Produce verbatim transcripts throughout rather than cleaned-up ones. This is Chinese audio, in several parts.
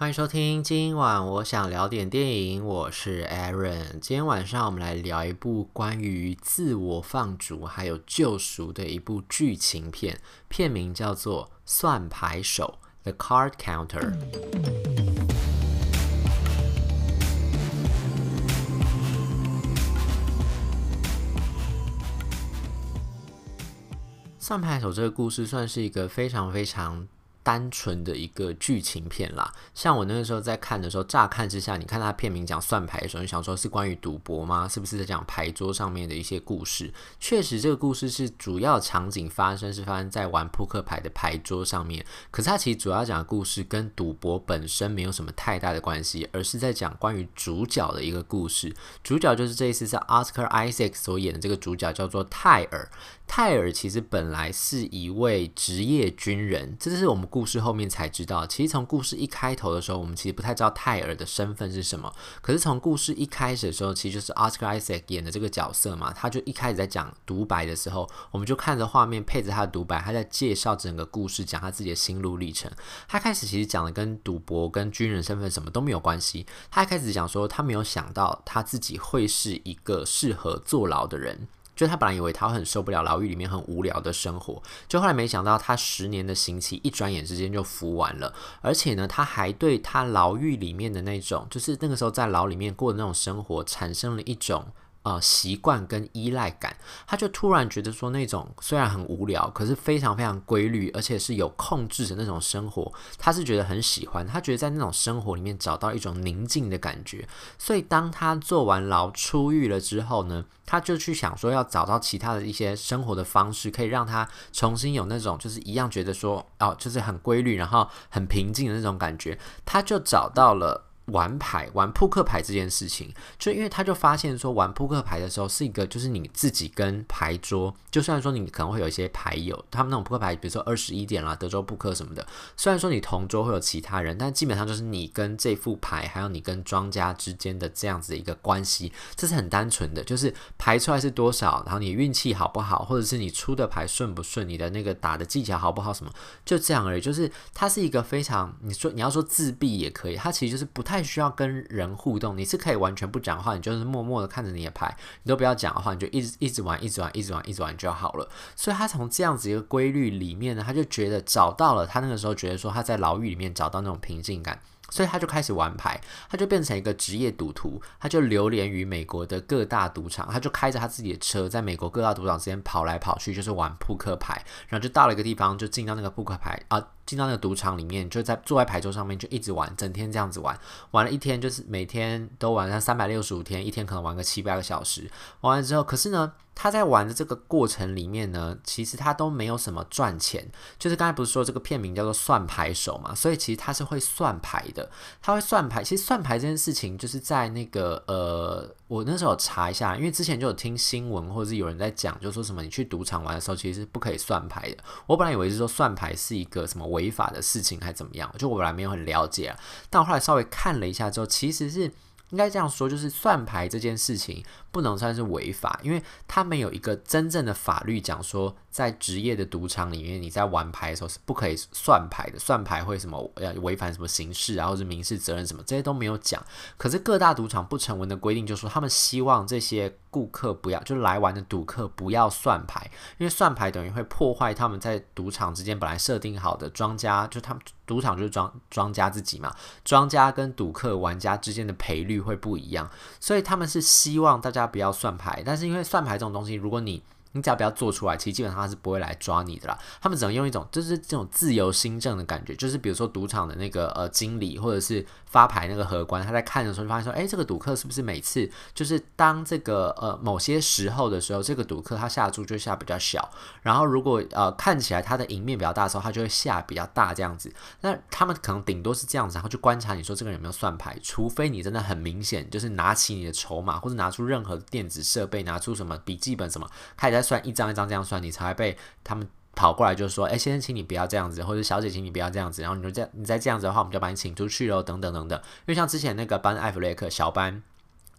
欢迎收听，今晚我想聊点电影，我是 Aaron。 今天晚上我们来聊一部关于自我放逐还有救赎的一部剧情片，片名叫做算牌手 The Card Counter。 算牌手这个故事算是一个非常非常单纯的一个剧情片啦，像我那个时候在看的时候，乍看之下，你看他片名讲算牌手，你想说是关于赌博吗？是不是在讲牌桌上面的一些故事？确实，这个故事是主要场景发生是发生在玩扑克牌的牌桌上面，可是他其实主要讲的故事跟赌博本身没有什么太大的关系，而是在讲关于主角的一个故事。主角就是这一次是 Oscar Isaac 所演的这个主角叫做泰尔。泰尔其实本来是一位职业军人，这是我们故事后面才知道。其实从故事一开头的时候，我们其实不太知道泰尔的身份是什么。可是从故事一开始的时候，其实就是 Oscar Isaac 演的这个角色嘛，他就一开始在讲独白的时候，我们就看着画面配着他的独白，他在介绍整个故事，讲他自己的心路历程。他开始其实讲的跟赌博、跟军人身份什么都没有关系。他一开始讲说，他没有想到他自己会是一个适合坐牢的人。就他本来以为他很受不了牢狱里面很无聊的生活，就后来没想到他十年的刑期一转眼之间就服完了，而且呢，他还对他牢狱里面的那种，就是那个时候在牢里面过的那种生活，产生了一种呃习惯跟依赖感。他就突然觉得说，那种虽然很无聊，可是非常非常规律，而且是有控制的那种生活，他是觉得很喜欢。他觉得在那种生活里面找到一种宁静的感觉。所以当他坐完牢出狱了之后呢，他就去想说要找到其他的一些生活的方式，可以让他重新有那种就是一样觉得说哦，就是很规律然后很平静的那种感觉。他就找到了玩牌玩扑克牌这件事情，就因为他就发现说玩扑克牌的时候是一个就是你自己跟牌桌，就虽然说你可能会有一些牌友，他们那种扑克牌比如说二十一点啦、德州扑克什么的，虽然说你同桌会有其他人，但基本上就是你跟这副牌还有你跟庄家之间的这样子一个关系。这是很单纯的，就是牌出来是多少，然后你运气好不好，或者是你出的牌顺不顺，你的那个打的技巧好不好什么，就这样而已。就是它是一个非常你说你要说自闭也可以，它其实就是不太需要跟人互动，你是可以完全不讲话，你就是默默的看着你的牌，你都不要讲的话，你就一直一直玩一直玩一直玩一直玩就好了。所以他从这样子一个规律里面呢，他就觉得找到了，他那个时候觉得说他在牢狱里面找到那种平静感，所以他就开始玩牌，他就变成一个职业赌徒，他就流连于美国的各大赌场，他就开着他自己的车在美国各大赌场之间跑来跑去，就是玩扑克牌。然后就到了一个地方，就进到那个扑克牌啊，进到那个赌场里面，就在坐在牌桌上面就一直玩，整天这样子玩，玩了一天就是每天都玩上三百六十五天，一天可能玩个七百个小时。玩完之后，可是呢，他在玩的这个过程里面呢，其实他都没有什么赚钱。就是刚才不是说这个片名叫做算牌手嘛，所以其实他是会算牌的，他会算牌。其实算牌这件事情，就是在那个呃，我那时候有查一下，因为之前就有听新闻或者是有人在讲，就说什么你去赌场玩的时候其实是不可以算牌的。我本来以为是说算牌是一个什么违法的事情还怎么样，就我本来没有很了解啊，但我后来稍微看了一下之后，其实是应该这样说，就是算牌这件事情不能算是违法，因为它没有一个真正的法律讲说，在职业的赌场里面，你在玩牌的时候是不可以算牌的，算牌会什么违反什么刑事啊，或者民事责任什么，这些都没有讲。可是各大赌场不成文的规定就是说，他们希望这些顾客不要，就来玩的赌客不要算牌，因为算牌等于会破坏他们在赌场之间本来设定好的庄家，就他们赌场就是庄庄家自己嘛，庄家跟赌客玩家之间的赔率会不一样，所以他们是希望大家不要算牌。但是因为算牌这种东西，如果你你只要不要做出来，其实基本上他是不会来抓你的啦。他们只能用一种就是这种自由心证的感觉，就是比如说赌场的那个呃经理或者是发牌那个荷官，他在看的时候就发现说，哎，这个赌客是不是每次就是当这个呃某些时候的时候，这个赌客他下注就下比较小，然后如果呃看起来他的赢面比较大的时候，他就会下比较大这样子。那他们可能顶多是这样子，然后就观察你说这个人有没有算牌，除非你真的很明显就是拿起你的筹码或者拿出任何电子设备，拿出什么笔记本什么开始在算一张一张这样算，你才会被他们跑过来就说，哎，先生请你不要这样子，或者小姐请你不要这样子，然后你就这样，你再这样子的话我们就把你请出去咯，等等等等。因为像之前那个班艾弗雷克小班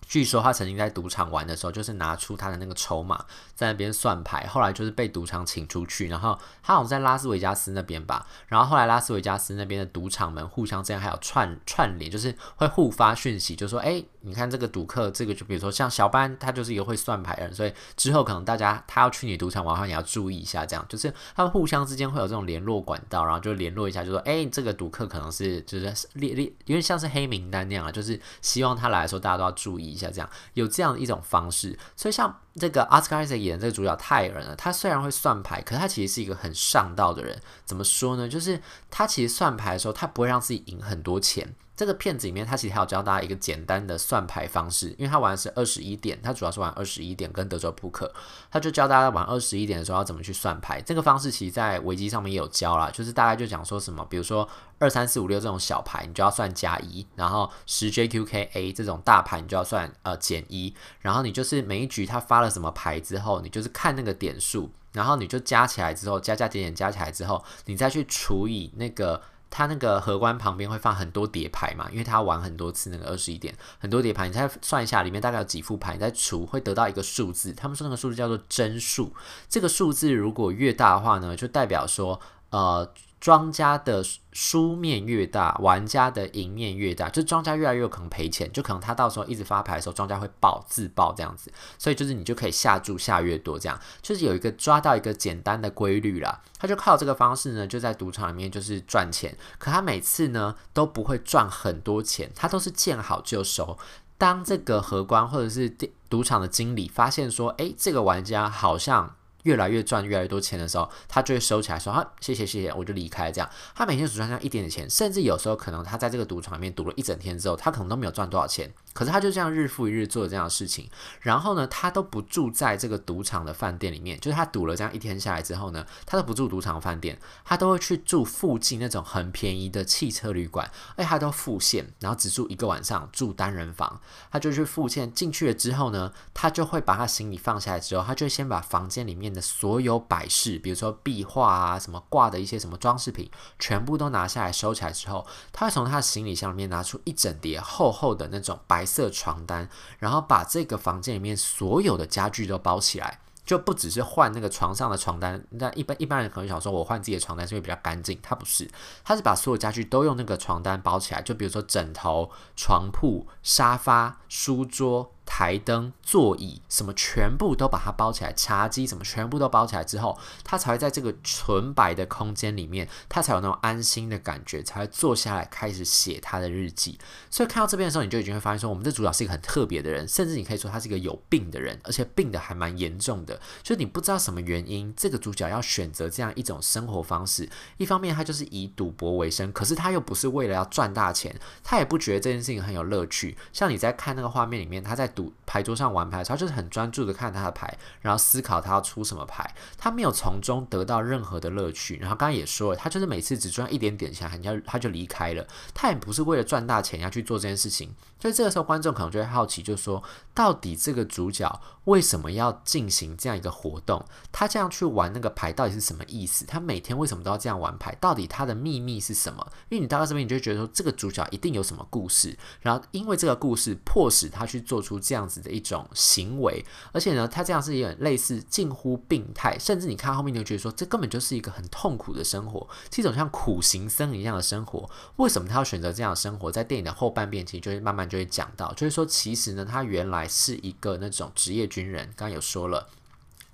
据说他曾经在赌场玩的时候，就是拿出他的那个筹码在那边算牌，后来就是被赌场请出去，然后他好像在拉斯维加斯那边吧，然后后来拉斯维加斯那边的赌场们互相这样还有串串联，就是会互发讯息，就说哎、欸，你看这个赌客，这个就比如说像小班，他就是一个会算牌的人，所以之后可能大家他要去你赌场玩的话，你要注意一下，这样就是他们互相之间会有这种联络管道，然后就联络一下，就说哎、欸，这个赌客可能是就是列列，因为像是黑名单那样啊，就是希望他来的时候大家都要注意一下，这样有这样一种方式。所以像这个 Oscar Isaac 演的这个主角泰尔呢，他虽然会算牌，可是他其实是一个很上道的人。怎么说呢？就是他其实算牌的时候，他不会让自己赢很多钱。这个片子里面，他其实还有教大家一个简单的算牌方式，因为他玩的是二十一点，他主要是玩二十一点跟德州扑克，他就教大家玩二十一点的时候要怎么去算牌。这个方式其实在维基上面也有教啦，就是大概就讲说什么，比如说二三四五六这种小牌，你就要算加一，然后 十 J Q K A 这种大牌，你就要算呃减一，然后你就是每一局他发了什么牌之后，你就是看那个点数，然后你就加起来之后，加加点点加起来之后，你再去除以那个。他那个荷官旁边会放很多叠牌嘛，因为他玩很多次那个二十一点，很多叠牌，你再算一下里面大概有几副牌，你再除会得到一个数字，他们说那个数字叫做真数。这个数字如果越大的话呢，就代表说呃庄家的输面越大，玩家的赢面越大，就庄家越来越有可能赔钱，就可能他到时候一直发牌的时候，庄家会爆自爆这样子，所以就是你就可以下注下越多，这样就是有一个抓到一个简单的规律啦。他就靠这个方式呢，就在赌场里面就是赚钱，可他每次呢都不会赚很多钱，他都是见好就收。当这个荷官或者是赌场的经理发现说，哎，这个玩家好像越来越赚越来越多钱的时候，他就会收起来说，啊，谢谢谢谢，我就离开这样。他每天只赚上一点点钱，甚至有时候可能他在这个赌场里面赌了一整天之后，他可能都没有赚多少钱，可是他就这样日复一日做这样的事情。然后呢，他都不住在这个赌场的饭店里面，就是他赌了这样一天下来之后呢，他都不住赌场饭店，他都会去住附近那种很便宜的汽车旅馆，而且他都付现，然后只住一个晚上，住单人房。他就去付现，进去了之后呢，他就会把他行李放下来之后，他就会先把房间里面的所有摆饰，比如说壁画啊，什么挂的一些什么装饰品，全部都拿下来收起来之后，他会从他的行李箱里面拿出一整叠厚厚的那种白色床单，然后把这个房间里面所有的家具都包起来。就不只是换那个床上的床单，那一般一般人可能想说我换自己的床单是会比较干净，他不是，他是把所有家具都用那个床单包起来，就比如说枕头、床铺、沙发、书桌、台灯、座椅什么全部都把它包起来，茶几什么全部都包起来之后，他才会在这个纯白的空间里面，他才有那种安心的感觉，才会坐下来开始写他的日记。所以看到这边的时候，你就已经会发现说，我们这主角是一个很特别的人，甚至你可以说他是一个有病的人，而且病的还蛮严重的。就是你不知道什么原因，这个主角要选择这样一种生活方式。一方面他就是以赌博为生，可是他又不是为了要赚大钱，他也不觉得这件事情很有乐趣。像你在看那个画面里面，他在赌牌桌上玩牌的时候，他就是很专注的看他的牌，然后思考他要出什么牌，他没有从中得到任何的乐趣。然后刚刚也说了，他就是每次只赚一点点钱，他就离开了，他也不是为了赚大钱要去做这件事情。所以这个时候观众可能就会好奇，就是说到底这个主角为什么要进行这样一个活动，他这样去玩那个牌到底是什么意思，他每天为什么都要这样玩牌，到底他的秘密是什么。因为你到这边你就会觉得说，这个主角一定有什么故事，然后因为这个故事迫使他去做出这样子的一种行为。而且呢，他这样是有点类似近乎病态，甚至你看后面你就觉得说，这根本就是一个很痛苦的生活，是一种像苦行僧一样的生活。为什么他要选择这样的生活，在电影的后半遍其实就会慢慢就会讲到，就是说其实呢，他原来是一个那种职业军人，刚刚有说了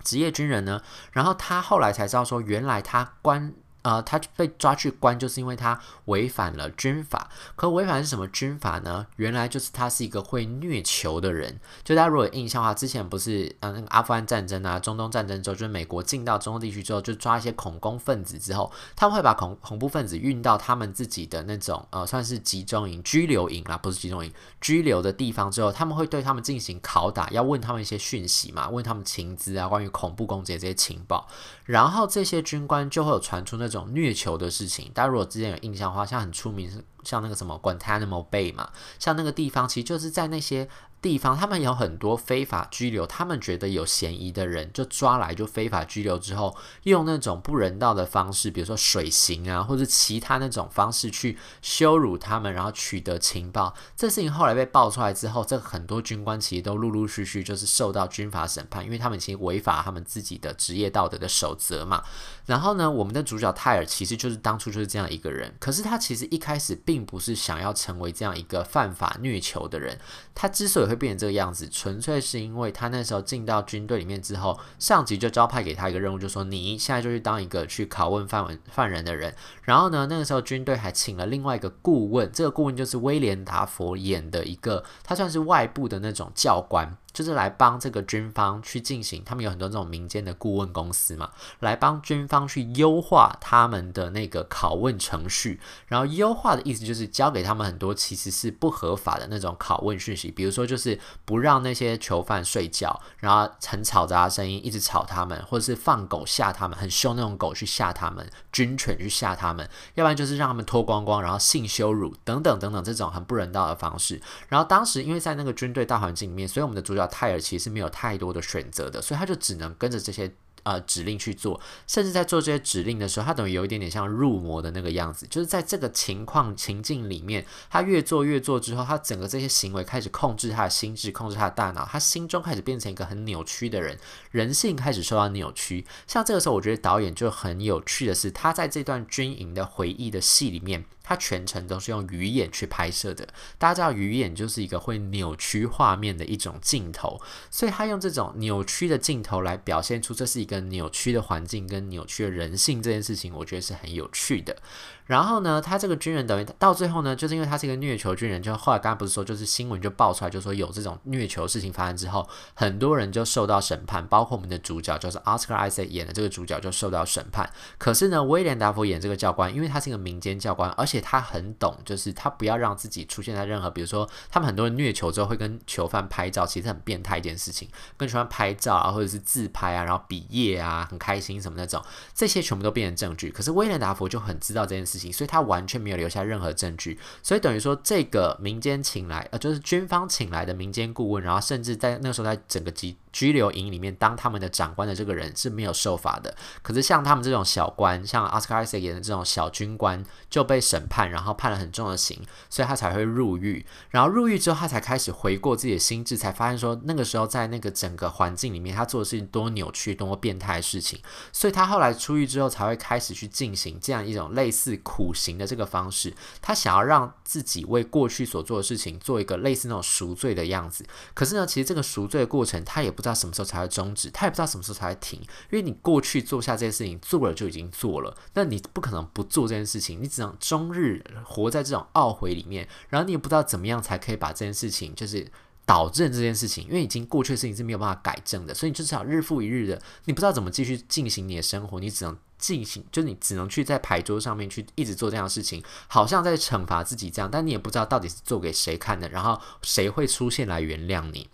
职业军人呢，然后他后来才知道说，原来他关呃他被抓去关，就是因为他违反了军法。可违反是什么军法呢？原来就是他是一个会虐囚的人。就大家如果有印象的话，之前不是呃那个阿富汗战争啊、中东战争之后，就是美国进到中东地区之后，就抓一些恐攻分子之后，他们会把恐恐怖分子运到他们自己的那种呃算是集中营、拘留营啦，不是集中营，拘留的地方之后，他们会对他们进行拷打，要问他们一些讯息嘛，问他们情资啊，关于恐怖攻击这些情报。然后这些军官就会有传出那种种虐囚的事情。大家如果之前有印象的话，像很出名，像那个什么 Guantanamo Bay 嘛，像那个地方其实就是在那些地方，他们有很多非法拘留，他们觉得有嫌疑的人就抓来就非法拘留之后，用那种不人道的方式，比如说水刑啊，或者其他那种方式去羞辱他们，然后取得情报。这事情后来被爆出来之后，这很多军官其实都陆陆续续就是受到军法审判，因为他们其实违法他们自己的职业道德的守则嘛。然后呢，我们的主角泰尔其实就是当初就是这样一个人，可是他其实一开始并不是想要成为这样一个犯法虐囚的人，他之所以会变成这个样子，纯粹是因为他那时候进到军队里面之后，上级就交派给他一个任务，就说你现在就去当一个去拷问犯人犯人的人。然后呢，那个时候军队还请了另外一个顾问，这个顾问就是威廉达佛演的一个，他算是外部的那种教官，就是来帮这个军方去进行，他们有很多这种民间的顾问公司嘛，来帮军方去优化他们的那个拷问程序。然后优化的意思就是交给他们很多其实是不合法的那种拷问讯息，比如说就是不让那些囚犯睡觉，然后很吵杂的声音一直吵他们，或者是放狗吓他们，很凶那种狗去吓他们，军犬去吓他们，要不然就是让他们脱光光，然后性羞辱等等等等这种很不人道的方式。然后当时因为在那个军队大环境里面，所以我们的主角泰尔其实没有太多的选择的，所以他就只能跟着这些呃指令去做，甚至在做这些指令的时候，他等于有一点点像入魔的那个样子，就是在这个情况情境里面，他越做越做之后，他整个这些行为开始控制他的心智，控制他的大脑，他心中开始变成一个很扭曲的人，人性开始受到扭曲。像这个时候，我觉得导演就很有趣的是，他在这段军营的回忆的戏里面，他全程都是用鱼眼去拍摄的。大家知道鱼眼就是一个会扭曲画面的一种镜头，所以他用这种扭曲的镜头来表现出这是一个扭曲的环境跟扭曲的人性这件事情，我觉得是很有趣的。然后呢，他这个军人等于到最后呢，就是因为他是一个虐囚军人，就后来刚才不是说就是新闻就爆出来，就说有这种虐囚事情发生之后，很多人就受到审判，包括我们的主角就是 Oscar Isaac 演的这个主角就受到审判。可是呢，威廉达佛演这个教官，因为他是一个民间教官，而且他很懂，就是他不要让自己出现在任何，比如说他们很多人虐囚之后会跟囚犯拍照，其实很变态一件事情，跟囚犯拍照啊，或者是自拍啊，然后比耶啊，很开心什么那种，这些全部都变成证据。可是威廉达佛就很知道这件事情，所以他完全没有留下任何证据。所以等于说，这个民间请来，呃，就是军方请来的民间顾问，然后甚至在那时候在整个集拘留营里面，当他们的长官的这个人是没有受罚的。可是像他们这种小官，像 Oscar Isaac 演的这种小军官就被审判，然后判了很重的刑，所以他才会入狱。然后入狱之后，他才开始回过自己的心智，才发现说那个时候在那个整个环境里面，他做的是多扭曲、多么变态的事情。所以他后来出狱之后，才会开始去进行这样一种类似苦刑的这个方式。他想要让自己为过去所做的事情做一个类似那种赎罪的样子。可是呢，其实这个赎罪的过程，他也不知道什么时候才会终止，他也不知道什么时候才会停，因为你过去做下这些事情，做了就已经做了，那你不可能不做这件事情，你只能终日活在这种懊悔里面，然后你也不知道怎么样才可以把这件事情就是导正这件事情，因为已经过去的事情是没有办法改正的，所以你就只好日复一日的，你不知道怎么继续进行你的生活，你只能进行，就你只能去在牌桌上面去一直做这样的事情，好像在惩罚自己这样，但你也不知道到底是做给谁看的，然后谁会出现来原谅你。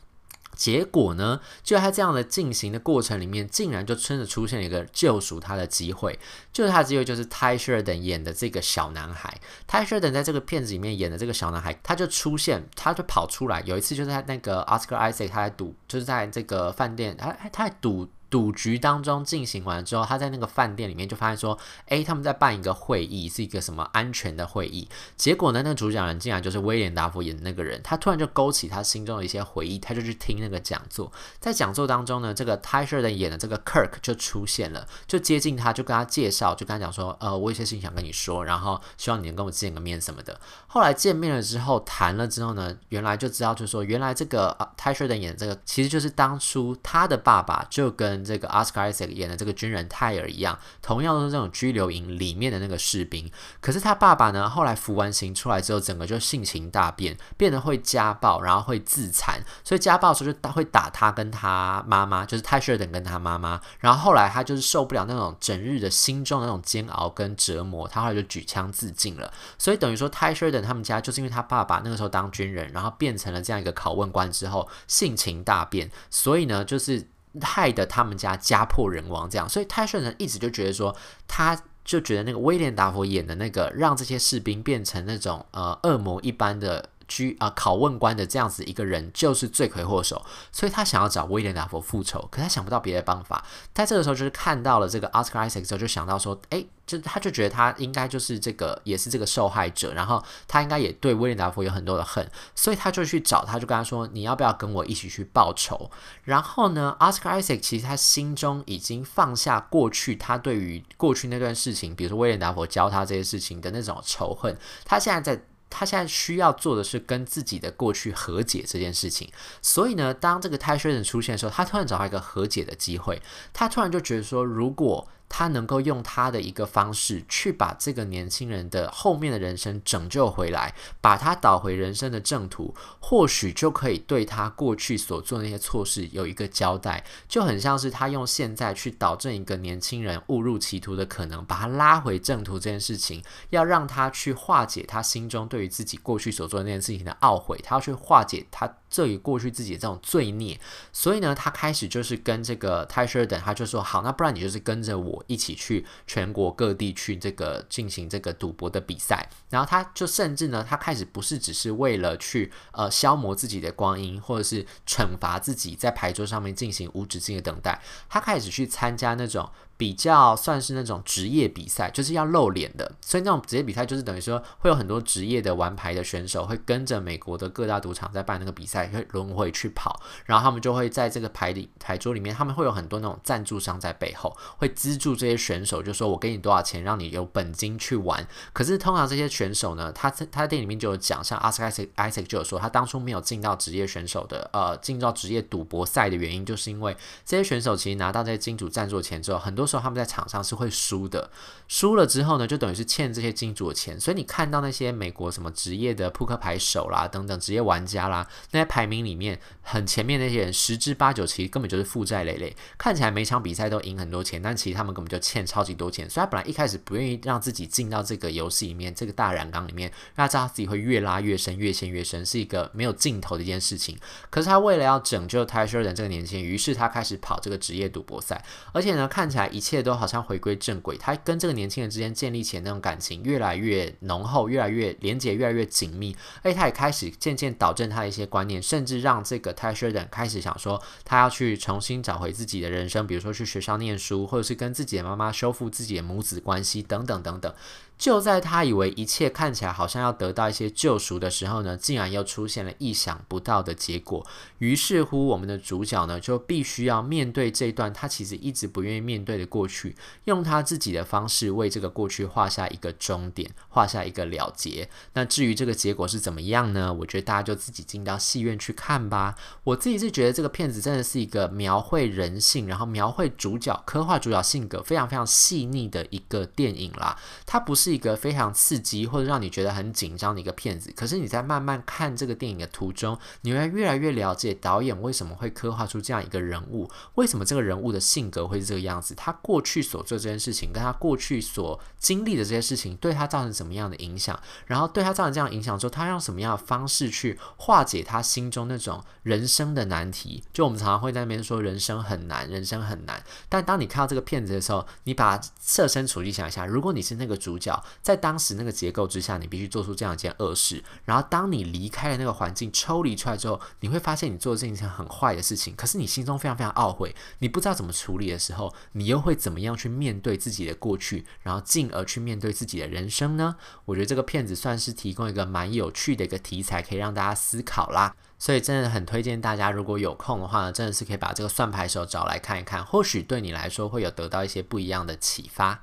结果呢，就在他这样的进行的过程里面，竟然就真的出现了一个救赎他的机会。就是他的机会就是泰舍顿演的这个小男孩，泰舍顿在这个片子里面演的这个小男孩，他就出现，他就跑出来。有一次就是在那个 Oscar Isaac 他在赌，就是在这个饭店，他他在赌。赌局当中进行完之后，他在那个饭店里面就发现说，诶，他们在办一个会议，是一个什么安全的会议。结果呢，那个主讲人竟然就是威廉达佛演的那个人，他突然就勾起他心中的一些回忆，他就去听那个讲座。在讲座当中呢，这个泰舍顿演的这个 Kirk 就出现了，就接近他，就跟他介绍，就跟他讲说，呃，我有些事情想跟你说，然后希望你能跟我见个面什么的。后来见面了之后，谈了之后呢，原来就知道，就是说原来这个泰舍顿演的这个，其实就是当初他的爸爸就跟这个 Oscar Isaac 演的这个军人泰尔一样，同样都是这种拘留营里面的那个士兵。可是他爸爸呢，后来服完刑出来之后，整个就性情大变，变得会家暴，然后会自残。所以家暴的时候就会打他跟他妈妈，就是泰舍顿跟他妈妈。然后后来他就是受不了那种整日的心中的那种煎熬跟折磨，他后来就举枪自尽了。所以等于说泰舍顿他们家就是因为他爸爸那个时候当军人，然后变成了这样一个拷问官之后，性情大变，所以呢就是害得他们家家破人亡这样。所以泰顺人一直就觉得说他就觉得那个威廉达佛演的那个让这些士兵变成那种呃恶魔一般的居啊、呃、拷问官的这样子一个人就是罪魁祸首，所以他想要找威廉达佛复仇，可他想不到别的办法。在这个时候就是看到了这个 Oscar Isaac 之后，就想到说，哎，就他就觉得他应该就是这个也是这个受害者，然后他应该也对威廉达佛有很多的恨，所以他就去找他，就跟他说，你要不要跟我一起去报仇？然后呢 Oscar Isaac 其实他心中已经放下过去他对于过去那段事情，比如说威廉达佛教他这些事情的那种仇恨，他现在在他现在需要做的是跟自己的过去和解这件事情。所以呢，当这个 Ty Sheridan 出现的时候，他突然找到一个和解的机会，他突然就觉得说，如果他能够用他的一个方式去把这个年轻人的后面的人生拯救回来，把他导回人生的正途，或许就可以对他过去所做的那些错事有一个交代，就很像是他用现在去导正一个年轻人误入歧途的可能，把他拉回正途这件事情，要让他去化解他心中对于自己过去所做的那件事情的懊悔，他要去化解他对于过去自己的这种罪孽。所以呢，他开始就是跟这个 Ty Sheridan， 他就说好，那不然你就是跟着我一起去全国各地去这个进行这个赌博的比赛。然后他就甚至呢，他开始不是只是为了去呃消磨自己的光阴，或者是惩罚自己在牌桌上面进行无止境的等待，他开始去参加那种比较算是那种职业比赛，就是要露脸的。所以那种职业比赛就是等于说会有很多职业的玩牌的选手会跟着美国的各大赌场在办那个比赛，会轮回去跑，然后他们就会在这个牌里牌桌里面，他们会有很多那种赞助商在背后会资助这些选手，就说我给你多少钱让你有本金去玩。可是通常这些选手呢，他他在电影里面就有讲，像 Oscar Isaac 就有说他当初没有进到职业选手的呃进到职业赌博赛的原因，就是因为这些选手其实拿到这些金主赞助钱之后，很多他们在场上是会输的，输了之后呢，就等于是欠这些金主的钱。所以你看到那些美国什么职业的扑克牌手啦等等职业玩家啦，那些排名里面很前面那些人十之八九其实根本就是负债累累，看起来每场比赛都赢很多钱，但其实他们根本就欠超级多钱。所以他本来一开始不愿意让自己进到这个游戏里面，这个大染缸里面，让他知道自己会越拉越深越陷越深，是一个没有尽头的一件事情。可是他为了要拯救 Ty Sheridan 这个年轻人，于是他开始跑这个职业赌博赛，而且呢看起来一切都好像回归正轨，他跟这个年轻人之间建立起那种感情越来越浓厚，越来越连结，越来越紧密。而且他也开始渐渐导正他的一些观念，甚至让这个 Ty Sheridan 开始想说他要去重新找回自己的人生，比如说去学校念书，或者是跟自己的妈妈修复自己的母子关系等等等等。就在他以为一切看起来好像要得到一些救赎的时候呢，竟然又出现了意想不到的结果。于是乎我们的主角呢，就必须要面对这一段他其实一直不愿意面对的过去，用他自己的方式为这个过去画下一个终点，画下一个了结。那至于这个结果是怎么样呢，我觉得大家就自己进到戏院去看吧。我自己是觉得这个片子真的是一个描绘人性，然后描绘主角刻画主角性格非常非常细腻的一个电影啦。它不是一个非常刺激或者让你觉得很紧张的一个片子，可是你在慢慢看这个电影的途中，你会越来越了解导演为什么会刻画出这样一个人物，为什么这个人物的性格会是这个样子，他过去所做这件事情跟他过去所经历的这些事情对他造成什么样的影响，然后对他造成这样的影响之后，他用什么样的方式去化解他心中那种人生的难题。就我们常常会在那边说人生很难，人生很难，但当你看到这个片子的时候，你把设身处地想一下，如果你是那个主角，在当时那个结构之下，你必须做出这样一件恶事，然后当你离开了那个环境抽离出来之后，你会发现你做的事情是很坏的事情，可是你心中非常非常懊悔，你不知道怎么处理的时候，你又会怎么样去面对自己的过去，然后进而去面对自己的人生呢？我觉得这个片子算是提供一个蛮有趣的一个题材，可以让大家思考啦。所以真的很推荐大家，如果有空的话呢，真的是可以把这个算牌手找来看一看，或许对你来说会有得到一些不一样的启发。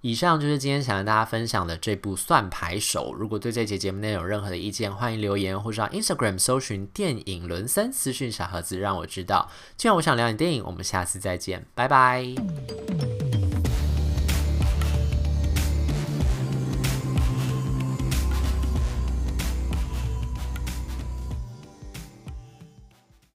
以上就是今天想跟大家分享的这部算牌手。如果对这节节目内容有任何的意见，欢迎留言或是到 Instagram 搜寻电影伦森私讯小盒子让我知道。今晚我想聊点电影，我们下次再见，拜拜。